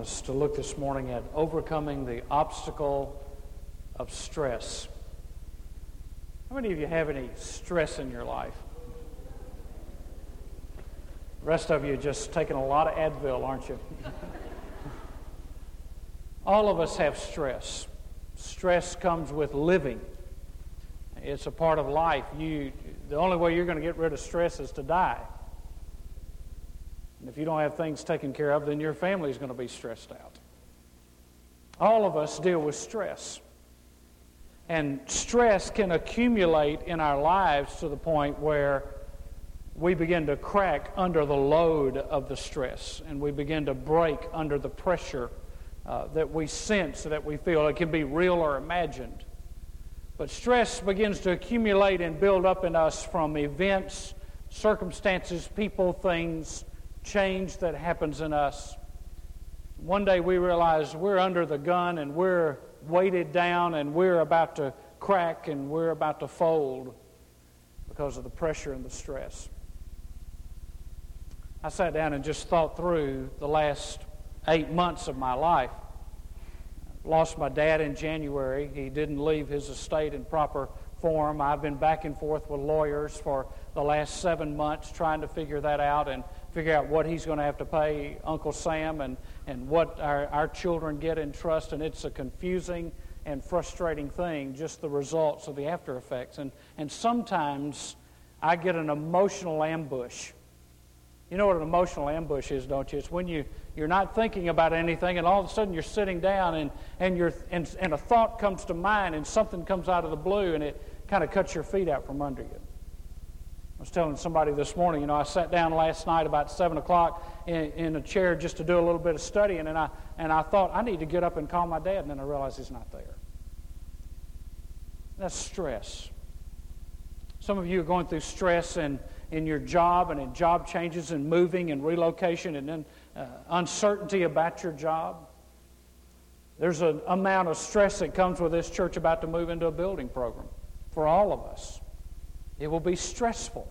us to look this morning at overcoming the obstacle of stress. How many of you have any stress in your life? The rest of you just taking a lot of Advil, aren't you? All of us have stress. Stress comes with living. It's a part of life. The only way you're going to get rid of stress is to die. And if you don't have things taken care of, then your family is going to be stressed out. All of us deal with stress. And stress can accumulate in our lives to the point where we begin to crack under the load of the stress, and we begin to break under the pressure that we sense, that we feel. It can be real or imagined. But stress begins to accumulate and build up in us from events, circumstances, people, things, change that happens in us. One day we realize we're under the gun and we're weighted down and we're about to crack and we're about to fold because of the pressure and the stress. I sat down and just thought through the last 8 months of my life. Lost my dad in January. He didn't leave his estate in proper form. I've been back and forth with lawyers for the last 7 months trying to figure that out and figure out what he's going to have to pay Uncle Sam and what our children get in trust. And it's a confusing and frustrating thing, just the results of the after effects. And sometimes I get an emotional ambush. You know what an emotional ambush is, don't you? It's when you're not thinking about anything, and all of a sudden you're sitting down, and a thought comes to mind, and something comes out of the blue, and it kind of cuts your feet out from under you. I was telling somebody this morning, I sat down last night about 7 o'clock in a chair just to do a little bit of studying, and I thought, I need to get up and call my dad, and then I realized he's not there. That's stress. Some of you are going through stress in your job and in job changes and moving and relocation and then uncertainty about your job. There's an amount of stress that comes with this church about to move into a building program for all of us. It will be stressful.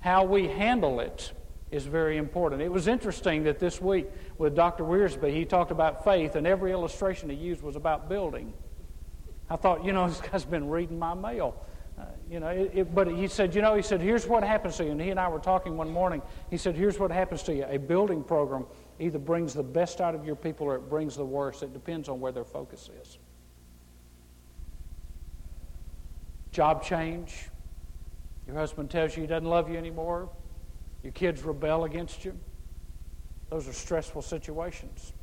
How we handle it is very important. It was interesting that this week with Dr. Wiersbe, he talked about faith, and every illustration he used was about building. I thought, this guy's been reading my mail. But he said, he said, here's what happens to you. And he and I were talking one morning. He said, here's what happens to you. A building program either brings the best out of your people or it brings the worst. It depends on where their focus is. Job change. Your husband tells you he doesn't love you anymore. Your kids rebel against you. Those are stressful situations.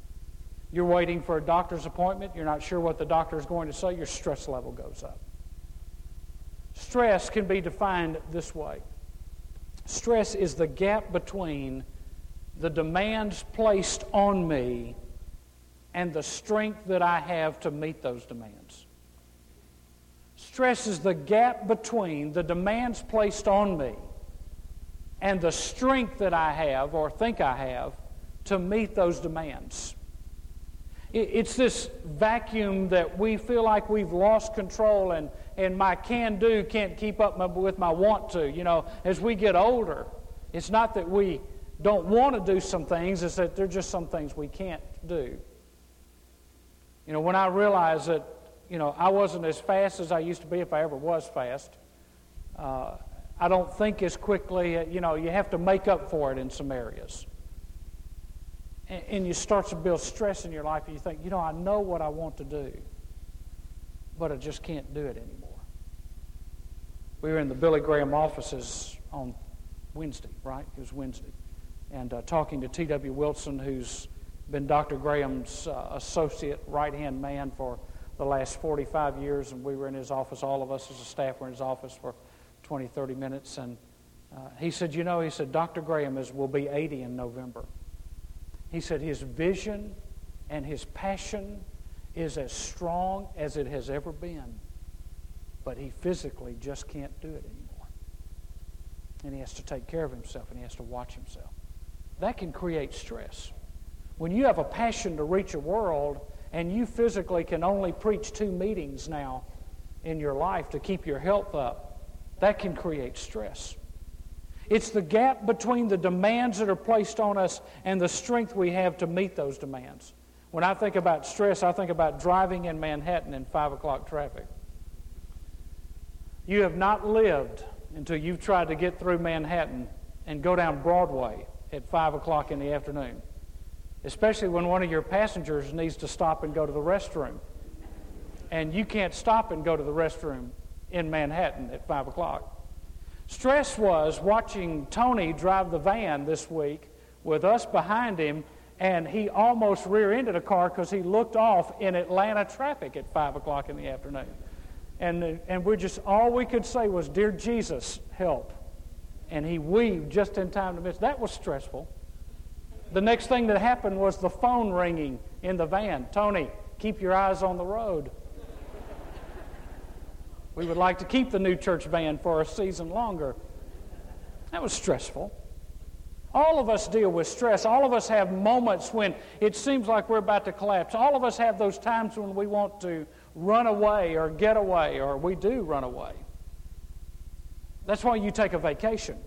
You're waiting for a doctor's appointment. You're not sure what the doctor is going to say. Your stress level goes up. Stress can be defined this way. Stress is the gap between the demands placed on me and the strength that I have to meet those demands. Stress is the gap between the demands placed on me and the strength that I have or think I have to meet those demands. It's this vacuum that we feel like we've lost control and my can-do can't keep up with my want-to. As we get older, it's not that we don't want to do some things, it's that there are just some things we can't do. When I realized that, I wasn't as fast as I used to be, if I ever was fast, I don't think as quickly. You have to make up for it in some areas. And you start to build stress in your life, and you think, I know what I want to do, but I just can't do it anymore. We were in the Billy Graham offices on Wednesday, right? It was Wednesday. And talking to T.W. Wilson, who's been Dr. Graham's associate right-hand man for the last 45 years, and we were in his office, all of us as a staff were in his office for 20, 30 minutes, and he said, Dr. Graham will be 80 in November. He said his vision and his passion is as strong as it has ever been, but he physically just can't do it anymore. And he has to take care of himself, and he has to watch himself. That can create stress. When you have a passion to reach a world and you physically can only preach 2 meetings now in your life to keep your health up, that can create stress. It's the gap between the demands that are placed on us and the strength we have to meet those demands. When I think about stress, I think about driving in Manhattan in 5 o'clock traffic. You have not lived until you've tried to get through Manhattan and go down Broadway at 5 o'clock in the afternoon, especially when one of your passengers needs to stop and go to the restroom. And you can't stop and go to the restroom in Manhattan at 5 o'clock. Stress was watching Tony drive the van this week with us behind him, and he almost rear-ended a car because he looked off in Atlanta traffic at 5 o'clock in the afternoon. And we're just, all we could say was, "Dear Jesus, help." And he weaved just in time to miss. That was stressful. The next thing that happened was the phone ringing in the van. "Tony, keep your eyes on the road. We would like to keep the new church van for a season longer." That was stressful. All of us deal with stress. All of us have moments when it seems like we're about to collapse. All of us have those times when we want to run away or get away, or we do run away. That's why you take a vacation,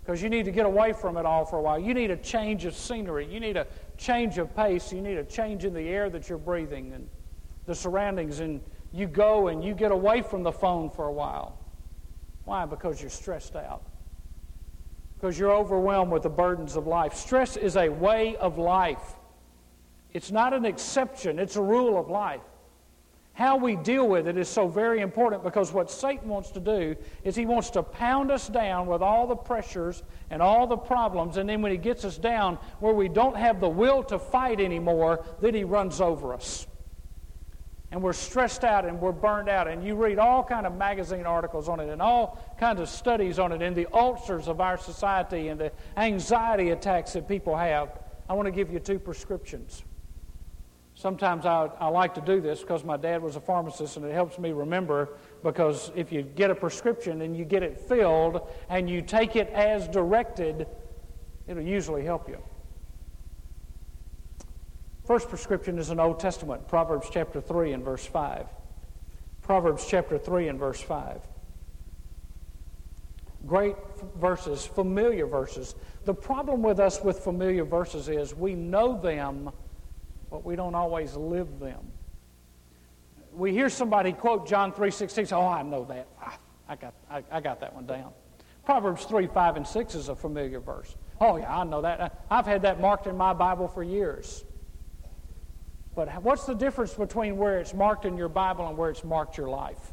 because you need to get away from it all for a while. You need a change of scenery. You need a change of pace. You need a change in the air that you're breathing and the surroundings, and you go and you get away from the phone for a while. Why? Because you're stressed out. Because you're overwhelmed with the burdens of life. Stress is a way of life. It's not an exception. It's a rule of life. How we deal with it is so very important, because what Satan wants to do is he wants to pound us down with all the pressures and all the problems, and then when he gets us down where we don't have the will to fight anymore, then he runs over us. And we're stressed out and we're burned out, and you read all kind of magazine articles on it and all kinds of studies on it, and the ulcers of our society and the anxiety attacks that people have. I want to give you two prescriptions. Sometimes I like to do this because my dad was a pharmacist, and it helps me remember, because if you get a prescription and you get it filled and you take it as directed, it'll usually help you. First prescription is an Old Testament, Proverbs chapter 3 and verse 5. Proverbs chapter 3 and verse 5. Great verses, familiar verses. The problem with us with familiar verses is we know them, but we don't always live them. We hear somebody quote John 3:16, "Oh, I know that. I got that one down." Proverbs 3, 5, and 6 is a familiar verse. "Oh, yeah, I know that. I've had that marked in my Bible for years." But what's the difference between where it's marked in your Bible and where it's marked your life?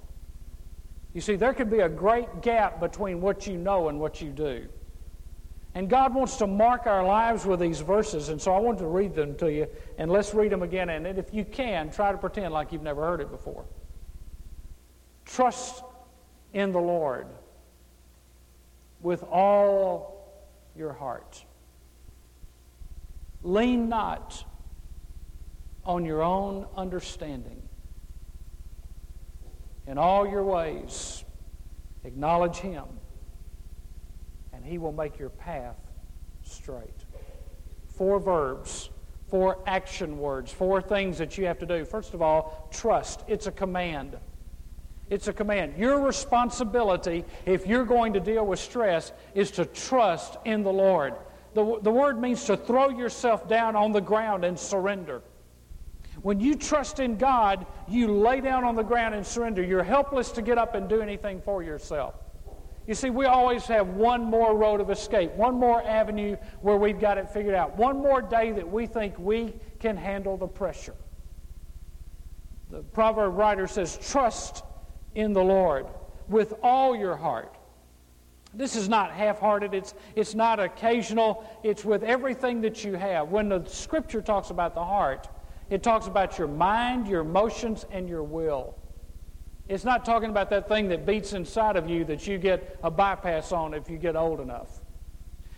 You see, there could be a great gap between what you know and what you do. And God wants to mark our lives with these verses, and so I want to read them to you, and let's read them again, and if you can, try to pretend like you've never heard it before. Trust in the Lord with all your heart. Lean not on your own understanding. In all your ways, acknowledge Him, and He will make your path straight. 4 verbs, 4 action words, 4 things that you have to do. First of all, trust. It's a command. It's a command. Your responsibility, if you're going to deal with stress, is to trust in the Lord. The word means to throw yourself down on the ground and surrender. When you trust in God, you lay down on the ground and surrender. You're helpless to get up and do anything for yourself. You see, we always have one more road of escape, one more avenue where we've got it figured out, one more day that we think we can handle the pressure. The proverb writer says, "Trust in the Lord with all your heart." This is not half-hearted. It's not occasional. It's with everything that you have. When the Scripture talks about the heart, it talks about your mind, your emotions, and your will. It's not talking about that thing that beats inside of you that you get a bypass on if you get old enough.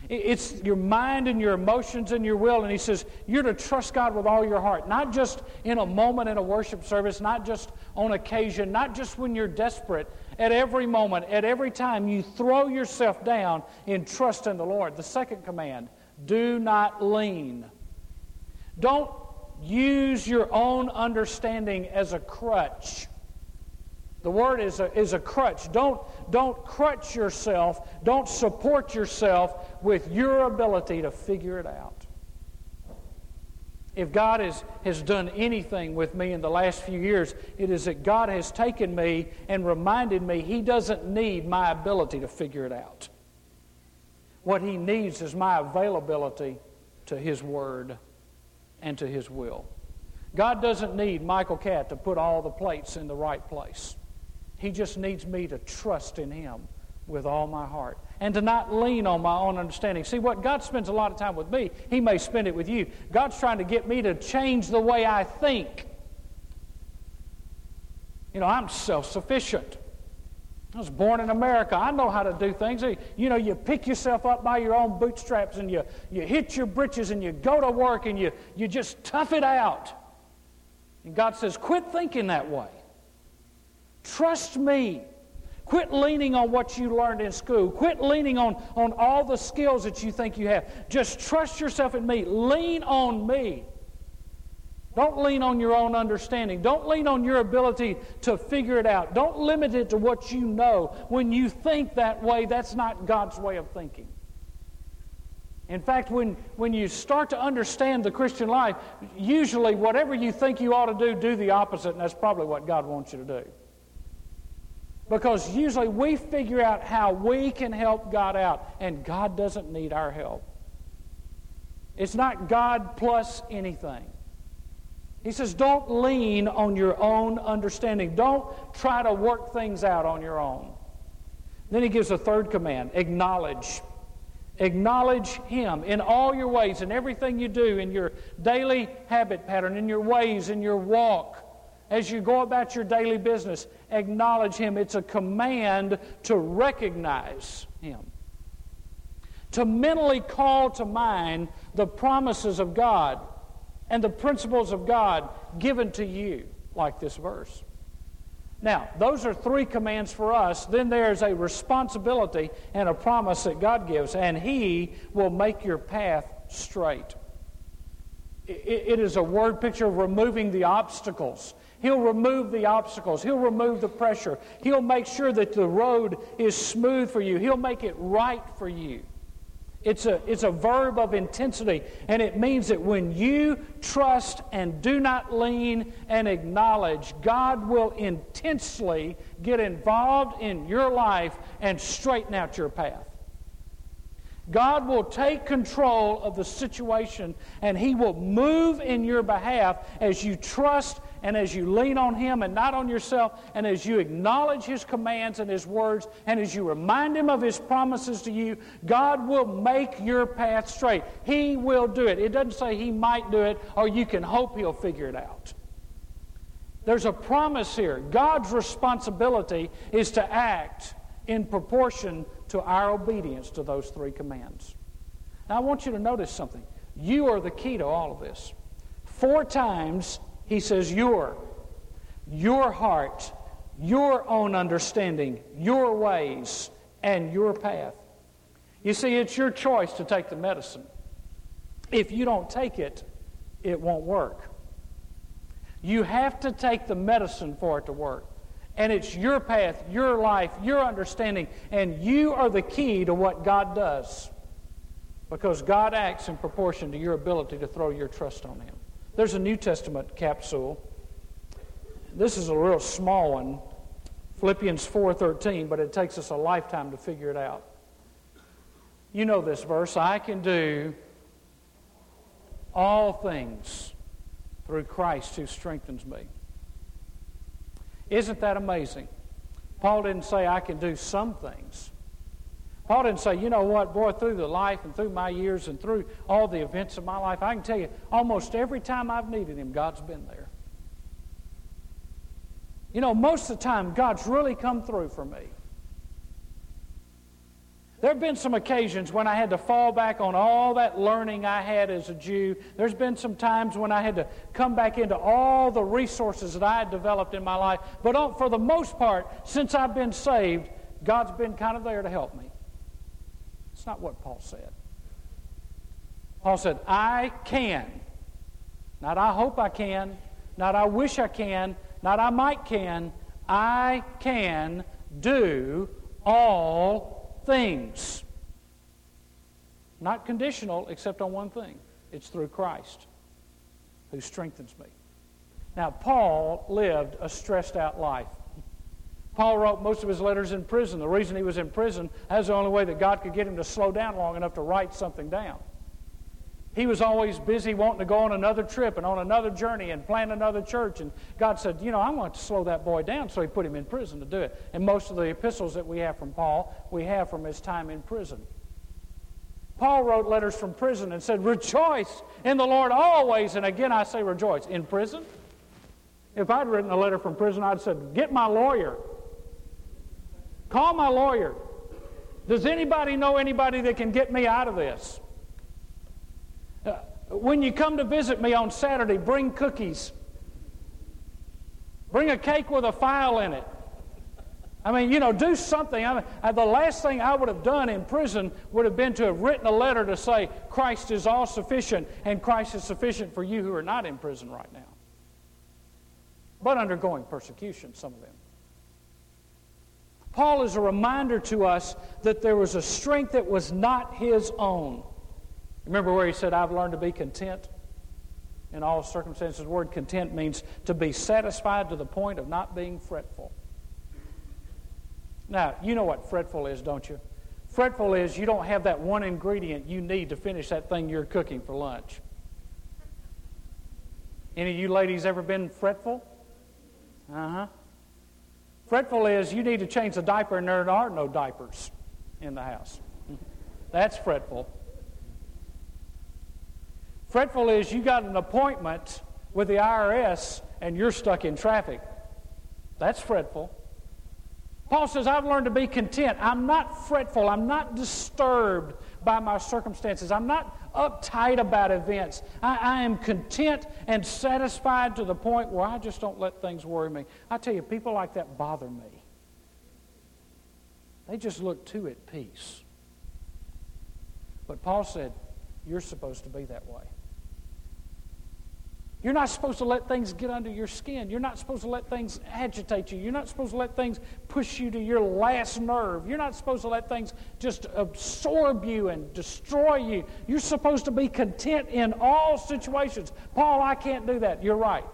It's your mind and your emotions and your will, and he says you're to trust God with all your heart, not just in a moment in a worship service, not just on occasion, not just when you're desperate. At every moment, at every time, you throw yourself down in trust in the Lord. The second command, do not lean. Don't use your own understanding as a crutch. The word is a crutch. Don't crutch yourself. Don't support yourself with your ability to figure it out. If God has done anything with me in the last few years, it is that God has taken me and reminded me He doesn't need my ability to figure it out. What He needs is my availability to His word and to His will. God doesn't need Michael Catt to put all the plates in the right place. He just needs me to trust in Him with all my heart and to not lean on my own understanding. See, what God spends a lot of time with me, He may spend it with you. God's trying to get me to change the way I think. You know, I'm self-sufficient. I was born in America. I know how to do things. You know, you pick yourself up by your own bootstraps and you hit your britches and you go to work and you just tough it out. And God says, quit thinking that way. Trust me. Quit leaning on what you learned in school. Quit leaning on all the skills that you think you have. Just trust yourself in me. Lean on me. Don't lean on your own understanding. Don't lean on your ability to figure it out. Don't limit it to what you know. When you think that way, that's not God's way of thinking. In fact, when you start to understand the Christian life, usually whatever you think you ought to do the opposite, and that's probably what God wants you to do. Because usually we figure out how we can help God out, and God doesn't need our help. It's not God plus anything. He says, don't lean on your own understanding. Don't try to work things out on your own. Then he gives a third command, acknowledge. Acknowledge Him in all your ways, in everything you do, in your daily habit pattern, in your ways, in your walk. As you go about your daily business, acknowledge Him. It's a command to recognize Him. To mentally call to mind the promises of God and the principles of God given to you, like this verse. Now, those are three commands for us. Then there's a responsibility and a promise that God gives, and He will make your path straight. It is a word picture of removing the obstacles. He'll remove the obstacles. He'll remove the pressure. He'll make sure that the road is smooth for you. He'll make it right for you. It's a verb of intensity, and it means that when you trust and do not lean and acknowledge, God will intensely get involved in your life and straighten out your path. God will take control of the situation, and He will move in your behalf as you trust and as you lean on Him and not on yourself, and as you acknowledge His commands and His words, and as you remind Him of His promises to you, God will make your path straight. He will do it. It doesn't say He might do it or you can hope He'll figure it out. There's a promise here. God's responsibility is to act in proportion to our obedience to those three commands. Now I want you to notice something. You are the key to all of this. 4 times He says your heart, your own understanding, your ways, and your path. You see, it's your choice to take the medicine. If you don't take it, it won't work. You have to take the medicine for it to work. And it's your path, your life, your understanding, and you are the key to what God does, because God acts in proportion to your ability to throw your trust on Him. There's a New Testament capsule. This is a real small one, Philippians 4:13, but it takes us a lifetime to figure it out. You know this verse, I can do all things through Christ who strengthens me. Isn't that amazing? Paul didn't say I can do some things. Paul didn't say, you know what, boy, through the life and through my years and through all the events of my life, I can tell you, almost every time I've needed Him, God's been there. You know, most of the time, God's really come through for me. There have been some occasions when I had to fall back on all that learning I had as a Jew. There's been some times when I had to come back into all the resources that I had developed in my life. But for the most part, since I've been saved, God's been kind of there to help me. It's not what Paul said. Paul said, I can. Not I hope I can. Not I wish I can. Not I might can. I can do all things. Not conditional except on one thing. It's through Christ who strengthens me. Now, Paul lived a stressed-out life. Paul wrote most of his letters in prison. The reason he was in prison, that's the only way that God could get him to slow down long enough to write something down. He was always busy wanting to go on another trip and on another journey and plant another church. And God said, you know, I want to slow that boy down, so he put him in prison to do it. And most of the epistles that we have from Paul, we have from his time in prison. Paul wrote letters from prison and said, rejoice in the Lord always. And again, I say rejoice. In prison? If I'd written a letter from prison, I'd said, get my lawyer. Call my lawyer. Does anybody know anybody that can get me out of this? When you come to visit me on Saturday, bring cookies. Bring a cake with a file in it. I mean, you know, do something. I mean, the last thing I would have done in prison would have been to have written a letter to say, Christ is all sufficient, and Christ is sufficient for you who are not in prison right now, but undergoing persecution, some of them. Paul is a reminder to us that there was a strength that was not his own. Remember where he said, I've learned to be content in all circumstances. The word content means to be satisfied to the point of not being fretful. Now, you know what fretful is, don't you? Fretful is you don't have that one ingredient you need to finish that thing you're cooking for lunch. Any of you ladies ever been fretful? Uh-huh. Fretful is you need to change the diaper and there are no diapers in the house. That's fretful. Fretful is you got an appointment with the IRS and you're stuck in traffic. That's fretful. Paul says, I've learned to be content. I'm not fretful. I'm not disturbed by my circumstances. I'm not uptight about events. I am content and satisfied to the point where I just don't let things worry me. I tell you, people like that bother me. They just look too at peace. But Paul said, you're supposed to be that way. You're not supposed to let things get under your skin. You're not supposed to let things agitate you. You're not supposed to let things push you to your last nerve. You're not supposed to let things just absorb you and destroy you. You're supposed to be content in all situations. Paul, I can't do that. You're right.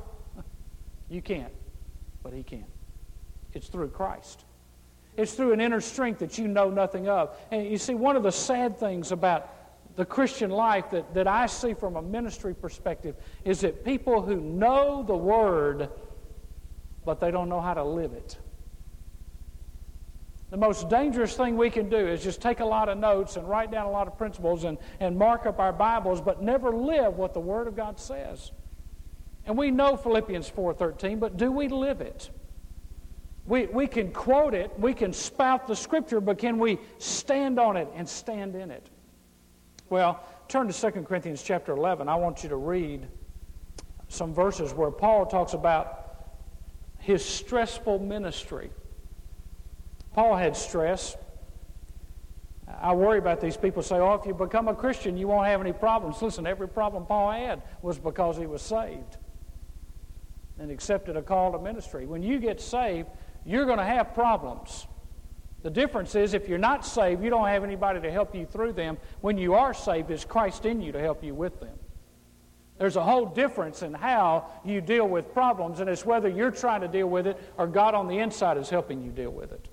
You can't, but he can. It's through Christ. It's through an inner strength that you know nothing of. And you see, one of the sad things about the Christian life that I see from a ministry perspective is that people who know the Word, but they don't know how to live it. The most dangerous thing we can do is just take a lot of notes and write down a lot of principles and mark up our Bibles, but never live what the Word of God says. And we know Philippians 4:13, but do we live it? We can quote it, we can spout the Scripture, but can we stand on it and stand in it? Well, turn to 2 Corinthians chapter 11. I want you to read some verses where Paul talks about his stressful ministry. Paul had stress. I worry about these people say, oh, if you become a Christian, you won't have any problems. Listen, every problem Paul had was because he was saved and accepted a call to ministry. When you get saved, you're going to have problems. The difference is if you're not saved, you don't have anybody to help you through them. When you are saved, it's Christ in you to help you with them. There's a whole difference in how you deal with problems, and it's whether you're trying to deal with it or God on the inside is helping you deal with it.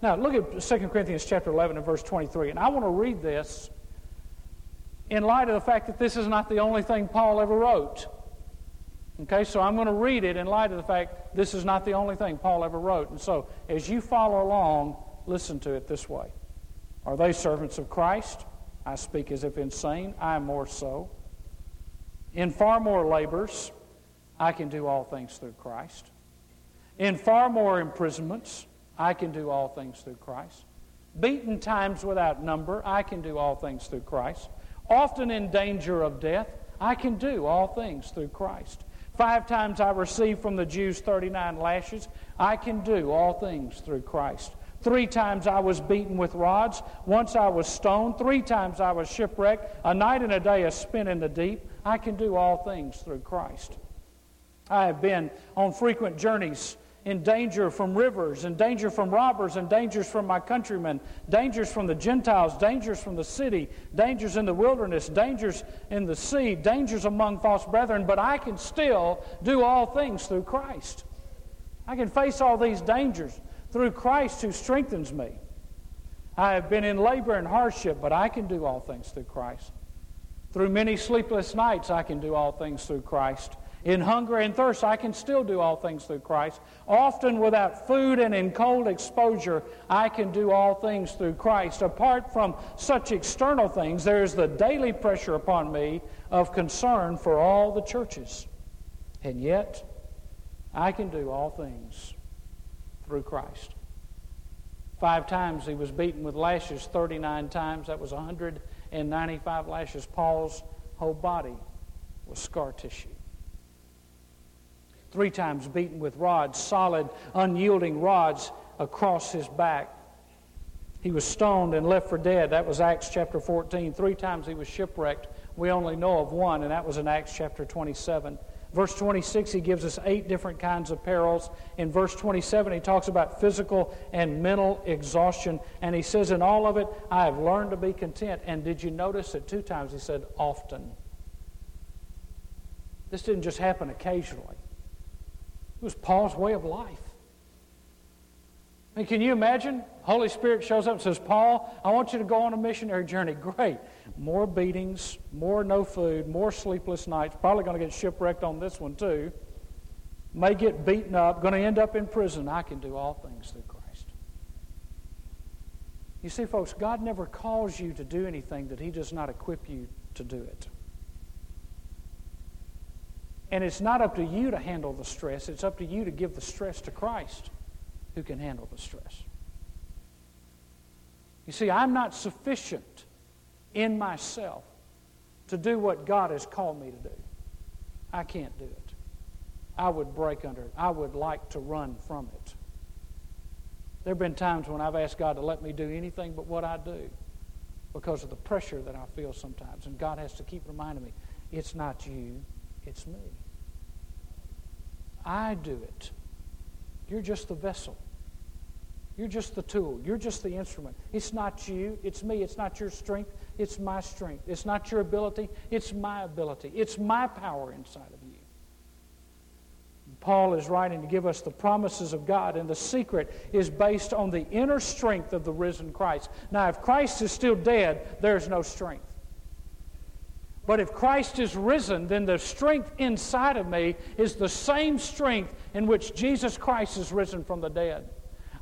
Now, look at 2 Corinthians chapter 11 and verse 23, and I want to read this in light of the fact that this is not the only thing Paul ever wrote. Okay, so I'm going to read it in light of the fact this is not the only thing Paul ever wrote. And so, as you follow along, listen to it this way. Are they servants of Christ? I speak as if insane. I am more so. In far more labors, I can do all things through Christ. In far more imprisonments, I can do all things through Christ. Beaten times without number, I can do all things through Christ. Often in danger of death, I can do all things through Christ. 5 times I received from the Jews 39 lashes. I can do all things through Christ. 3 times I was beaten with rods. Once I was stoned. 3 times I was shipwrecked. A night and a day is spent in the deep. I can do all things through Christ. I have been on frequent journeys in danger from rivers, in danger from robbers, in dangers from my countrymen, dangers from the Gentiles, dangers from the city, dangers in the wilderness, dangers in the sea, dangers among false brethren, but I can still do all things through Christ. I can face all these dangers through Christ who strengthens me. I have been in labor and hardship, but I can do all things through Christ. Through many sleepless nights, I can do all things through Christ. In hunger and thirst, I can still do all things through Christ. Often without food and in cold exposure, I can do all things through Christ. Apart from such external things, there is the daily pressure upon me of concern for all the churches. And yet, I can do all things through Christ. 5 times he was beaten with lashes, 39 times. That was 195 lashes. Paul's whole body was scar tissue. 3 times beaten with rods, solid, unyielding rods across his back. He was stoned and left for dead. That was Acts chapter 14. 3 times he was shipwrecked. We only know of one, and that was in Acts chapter 27. Verse 26, he gives us 8 different kinds of perils. In verse 27, he talks about physical and mental exhaustion. And he says, in all of it, I have learned to be content. And did you notice that 2 times he said, often? This didn't just happen occasionally. It was Paul's way of life. I mean, can you imagine? Holy Spirit shows up and says, Paul, I want you to go on a missionary journey. Great. More beatings, more no food, more sleepless nights. Probably going to get shipwrecked on this one too. May get beaten up. Going to end up in prison. I can do all things through Christ. You see, folks, God never calls you to do anything that He does not equip you to do it. And it's not up to you to handle the stress. It's up to you to give the stress to Christ who can handle the stress. You see, I'm not sufficient in myself to do what God has called me to do. I can't do it. I would break under it. I would like to run from it. There have been times when I've asked God to let me do anything but what I do because of the pressure that I feel sometimes. And God has to keep reminding me, it's not you. It's me. I do it. You're just the vessel. You're just the tool. You're just the instrument. It's not you. It's me. It's not your strength. It's my strength. It's not your ability. It's my ability. It's my power inside of you. Paul is writing to give us the promises of God, and the secret is based on the inner strength of the risen Christ. Now, if Christ is still dead, there's no strength. But if Christ is risen, then the strength inside of me is the same strength in which Jesus Christ is risen from the dead.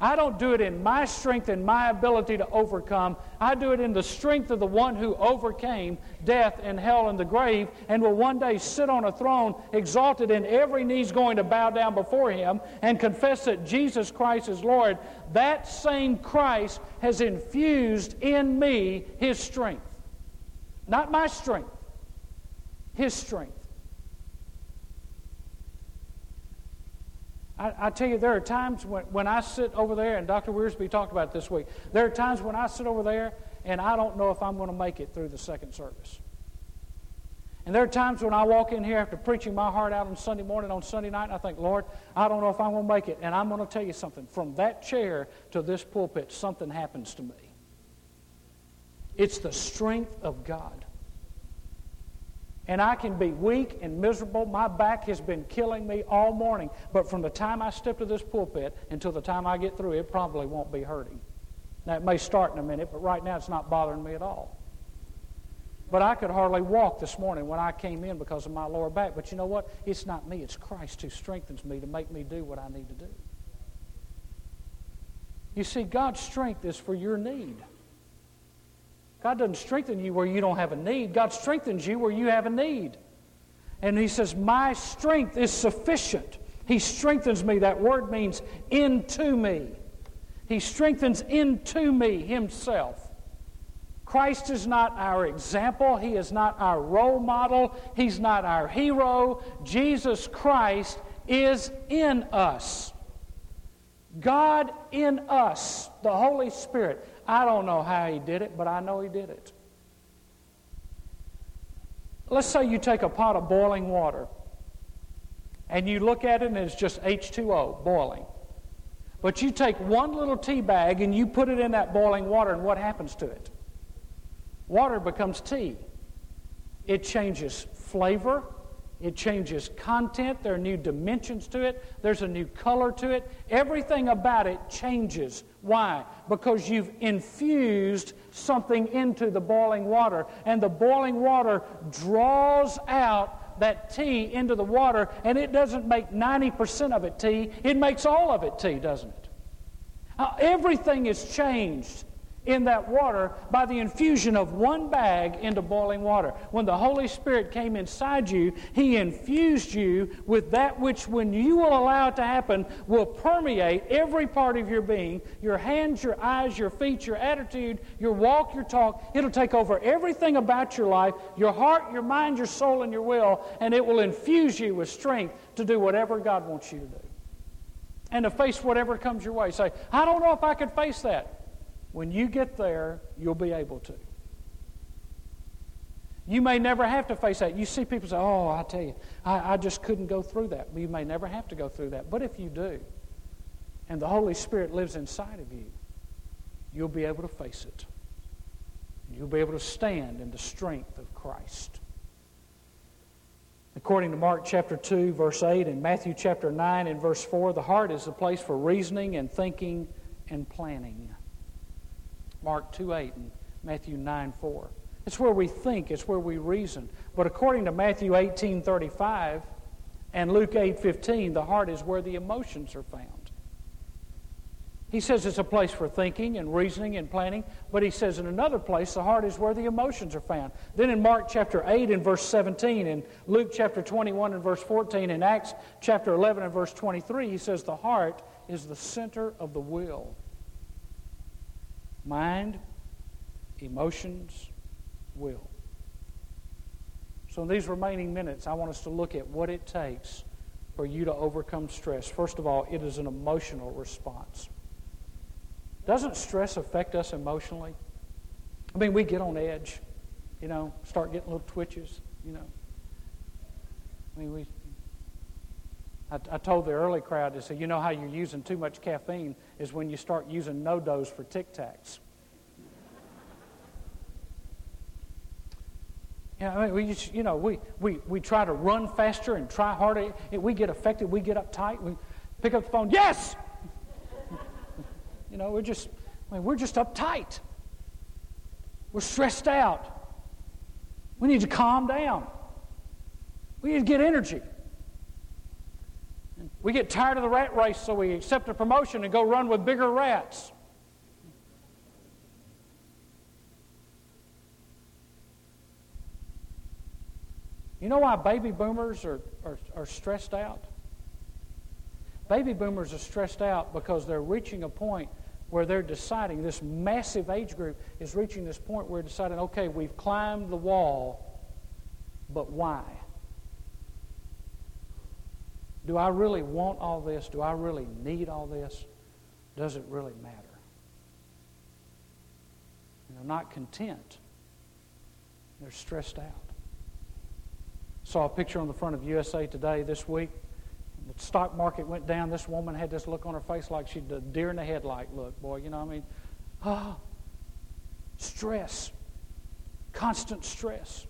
I don't do it in my strength and my ability to overcome. I do it in the strength of the one who overcame death and hell and the grave and will one day sit on a throne exalted, and every knee's going to bow down before him and confess that Jesus Christ is Lord. That same Christ has infused in me his strength. Not my strength. His strength. I tell you, there are times when I sit over there, and Dr. Wiersbe talked about it this week, there are times when I sit over there and I don't know if I'm going to make it through the second service. And there are times when I walk in here after preaching my heart out on Sunday morning, on Sunday night, and I think, Lord, I don't know if I'm going to make it. And I'm going to tell you something. From that chair to this pulpit, something happens to me. It's the strength of God. And I can be weak and miserable. My back has been killing me all morning. But from the time I step to this pulpit until the time I get through, it probably won't be hurting. Now, it may start in a minute, but right now it's not bothering me at all. But I could hardly walk this morning when I came in because of my lower back. But you know what? It's not me. It's Christ who strengthens me to make me do what I need to do. You see, God's strength is for your need. God doesn't strengthen you where you don't have a need. God strengthens you where you have a need. And he says, my strength is sufficient. He strengthens me. That word means into me. He strengthens into me himself. Christ is not our example. He is not our role model. He's not our hero. Jesus Christ is in us. God in us, the Holy Spirit. I don't know how he did it, but I know he did it. Let's say you take a pot of boiling water and you look at it and it's just H2O, boiling. But you take one little tea bag and you put it in that boiling water, and what happens to it? Water becomes tea. It changes flavor. It changes content. There are new dimensions to it. There's a new color to it. Everything about it changes. Why? Because you've infused something into the boiling water, and the boiling water draws out that tea into the water, and it doesn't make 90% of it tea. It makes all of it tea, doesn't it? Everything is changed in that water by the infusion of one bag into boiling water. When the Holy Spirit came inside you, He infused you with that which, when you will allow it to happen, will permeate every part of your being, your hands, your eyes, your feet, your attitude, your walk, your talk. It'll take over everything about your life, your heart, your mind, your soul, and your will, and it will infuse you with strength to do whatever God wants you to do and to face whatever comes your way. Say, I don't know if I could face that. When you get there, you'll be able to. You may never have to face that. You see people say, oh, I tell you, I just couldn't go through that. You may never have to go through that. But if you do, and the Holy Spirit lives inside of you, you'll be able to face it. You'll be able to stand in the strength of Christ. According to Mark chapter 2, verse 8, and Matthew chapter 9 and verse 4, the heart is the place for reasoning and thinking and planning. Mark 2:8 and Matthew 9:4. It's where we think, it's where we reason. But according to Matthew 18:35 and Luke 8:15, the heart is where the emotions are found. He says it's a place for thinking and reasoning and planning, but he says in another place the heart is where the emotions are found. Then in Mark chapter 8 and verse 17 and Luke chapter 21 and verse 14 and Acts chapter 11 and verse 23, he says the heart is the center of the will. Mind, emotions, will. So in these remaining minutes, I want us to look at what it takes for you to overcome stress. First of all, it is an emotional response. Doesn't stress affect us emotionally? I mean, we get on edge, you know, start getting little twitches, you know. I mean, I told the early crowd, to say, you know how you're using too much caffeine is when you start using no-dos for Tic Tacs. Yeah, I mean, we try to run faster and try harder. We get affected. We get uptight. We pick up the phone. Yes. You know, we're just uptight. We're stressed out. We need to calm down. We need to get energy. We get tired of the rat race, so we accept a promotion and go run with bigger rats. You know why baby boomers are stressed out? Baby boomers are stressed out because they're reaching a point where they're deciding, this massive age group is reaching this point where they're deciding, okay, we've climbed the wall, but why? Do I really want all this? Do I really need all this? Does it really matter? And they're not content. They're stressed out. Saw a picture on the front of USA Today this week. The stock market went down. This woman had this look on her face like she'd a deer in the headlight look. Boy, you know what I mean? Ah, stress. Constant stress.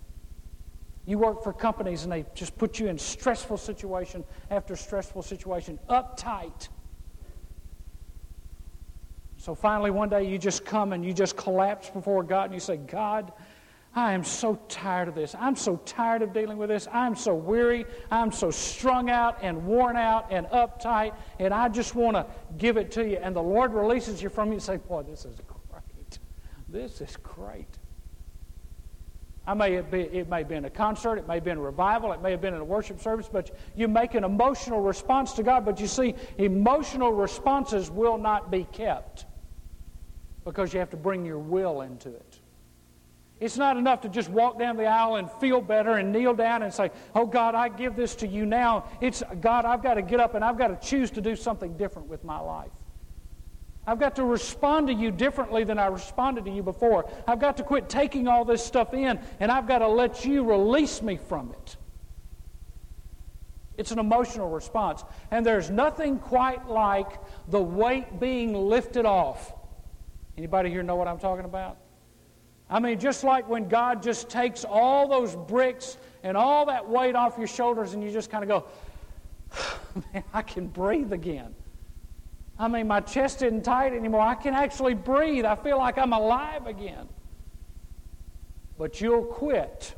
You work for companies and they just put you in stressful situation after stressful situation, uptight. So finally one day you just come and you just collapse before God and you say, God, I am so tired of this. I'm so tired of dealing with this. I'm so weary. I'm so strung out and worn out and uptight, and I just want to give it to you. And the Lord releases you from you and say, boy, this is great. This is great. It may have been a concert, it may have been a revival, it may have been in a worship service, but you make an emotional response to God. But you see, emotional responses will not be kept because you have to bring your will into it. It's not enough to just walk down the aisle and feel better and kneel down and say, oh, God, I give this to you now. It's, God, I've got to get up and I've got to choose to do something different with my life. I've got to respond to you differently than I responded to you before. I've got to quit taking all this stuff in, and I've got to let you release me from it. It's an emotional response. And there's nothing quite like the weight being lifted off. Anybody here know what I'm talking about? I mean, just like when God just takes all those bricks and all that weight off your shoulders and you just kind of go, man, I can breathe again. I mean, my chest isn't tight anymore. I can actually breathe. I feel like I'm alive again. But you'll quit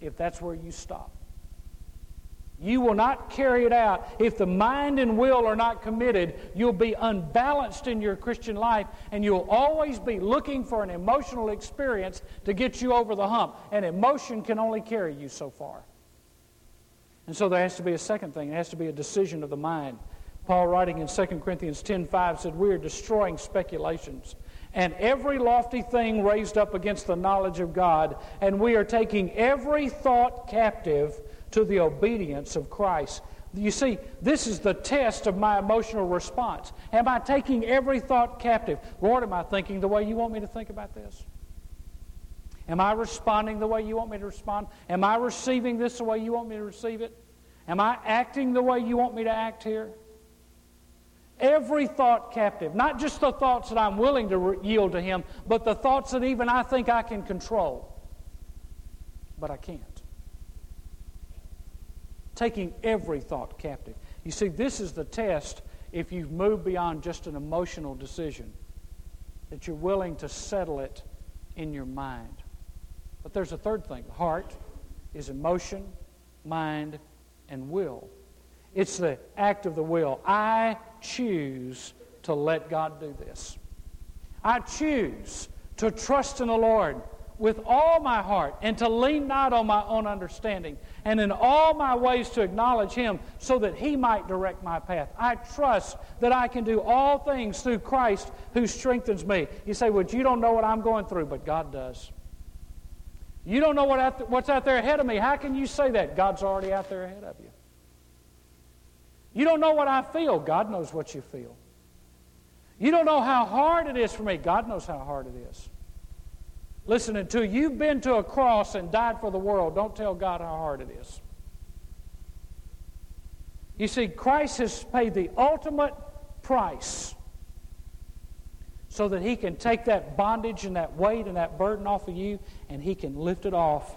if that's where you stop. You will not carry it out. If the mind and will are not committed, you'll be unbalanced in your Christian life, and you'll always be looking for an emotional experience to get you over the hump. And emotion can only carry you so far. And so there has to be a second thing. There has to be a decision of the mind. Paul, writing in 2 Corinthians 10:5, said, we are destroying speculations and every lofty thing raised up against the knowledge of God, and we are taking every thought captive to the obedience of Christ. You see, this is the test of my emotional response. Am I taking every thought captive? Lord, am I thinking the way you want me to think about this? Am I responding the way you want me to respond? Am I receiving this the way you want me to receive it? Am I acting the way you want me to act here? Every thought captive, not just the thoughts that I'm willing to yield to Him, but the thoughts that even I think I can control. But I can't. Taking every thought captive. You see, this is the test if you've moved beyond just an emotional decision, that you're willing to settle it in your mind. But there's a third thing. The heart is emotion, mind, and will. It's the act of the will. I choose to let God do this. I choose to trust in the Lord with all my heart, and to lean not on my own understanding, and in all my ways to acknowledge Him so that He might direct my path. I trust that I can do all things through Christ who strengthens me. You say, well, you don't know what I'm going through, but God does. You don't know what's out there ahead of me. How can you say that? God's already out there ahead of you. You don't know what I feel. God knows what you feel. You don't know how hard it is for me. God knows how hard it is. Listen, until you've been to a cross and died for the world, don't tell God how hard it is. You see, Christ has paid the ultimate price so that He can take that bondage and that weight and that burden off of you, and He can lift it off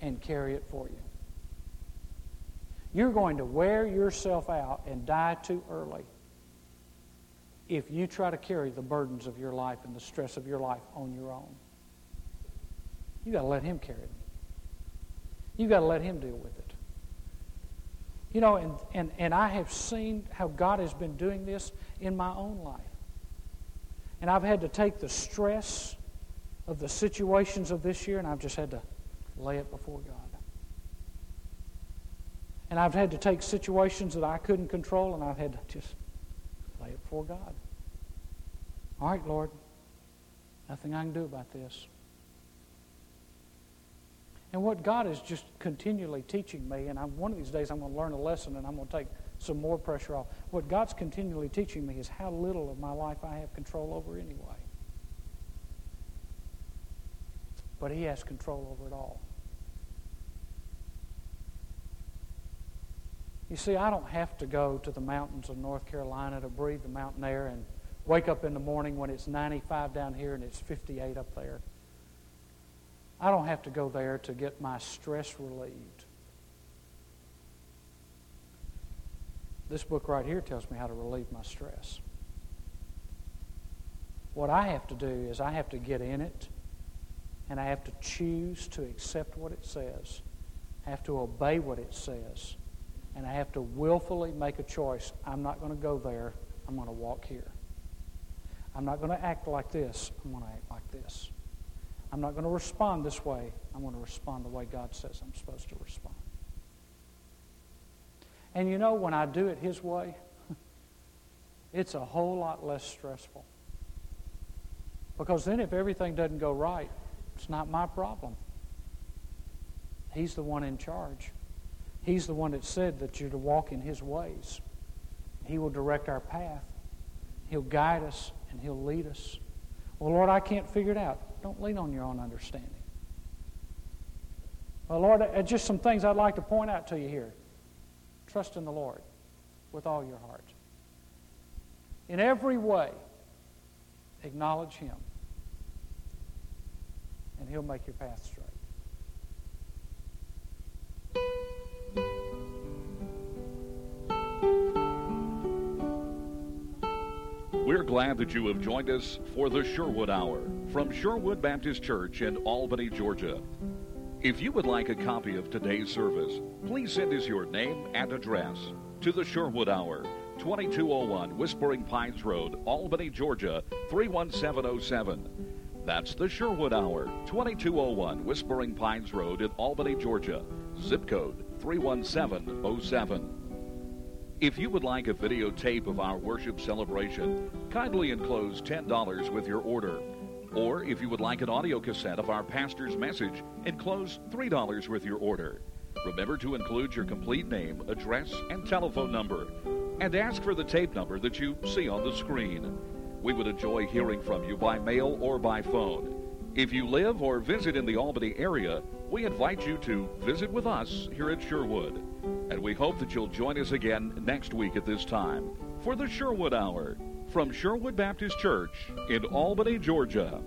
and carry it for you. You're going to wear yourself out and die too early if you try to carry the burdens of your life and the stress of your life on your own. You've got to let Him carry it. You've got to let Him deal with it. You know, and I have seen how God has been doing this in my own life. And I've had to take the stress of the situations of this year, and I've just had to lay it before God. And I've had to take situations that I couldn't control, and I've had to just lay it before God. All right, Lord, nothing I can do about this. And what God is just continually teaching me, and one of these days I'm going to learn a lesson and I'm going to take some more pressure off. What God's continually teaching me is how little of my life I have control over anyway. But He has control over it all. You see, I don't have to go to the mountains of North Carolina to breathe the mountain air and wake up in the morning when it's 95 down here and it's 58 up there. I don't have to go there to get my stress relieved. This book right here tells me how to relieve my stress. What I have to do is I have to get in it, and I have to choose to accept what it says. I have to obey what it says, and I have to willfully make a choice. I'm not going to go there. I'm going to walk here. I'm not going to act like this. I'm going to act like this. I'm not going to respond this way. I'm going to respond the way God says I'm supposed to respond. And you know, when I do it His way, it's a whole lot less stressful. Because then if everything doesn't go right, it's not my problem. He's the one in charge. He's the one that said that you're to walk in His ways. He will direct our path. He'll guide us and He'll lead us. Well, Lord, I can't figure it out. Don't lean on your own understanding. Well, Lord, just some things I'd like to point out to you here. Trust in the Lord with all your heart. In every way, acknowledge Him, and He'll make your path straight. We're glad that you have joined us for the Sherwood Hour from Sherwood Baptist Church in Albany, Georgia. If you would like a copy of today's service, please send us your name and address to the Sherwood Hour, 2201 Whispering Pines Road, Albany, Georgia, 31707. That's the Sherwood Hour, 2201 Whispering Pines Road in Albany, Georgia, zip code 31707. If you would like a videotape of our worship celebration, kindly enclose $10 with your order. Or if you would like an audio cassette of our pastor's message, enclose $3 with your order. Remember to include your complete name, address, and telephone number, and ask for the tape number that you see on the screen. We would enjoy hearing from you by mail or by phone. If you live or visit in the Albany area, we invite you to visit with us here at Sherwood. And we hope that you'll join us again next week at this time for the Sherwood Hour from Sherwood Baptist Church in Albany, Georgia.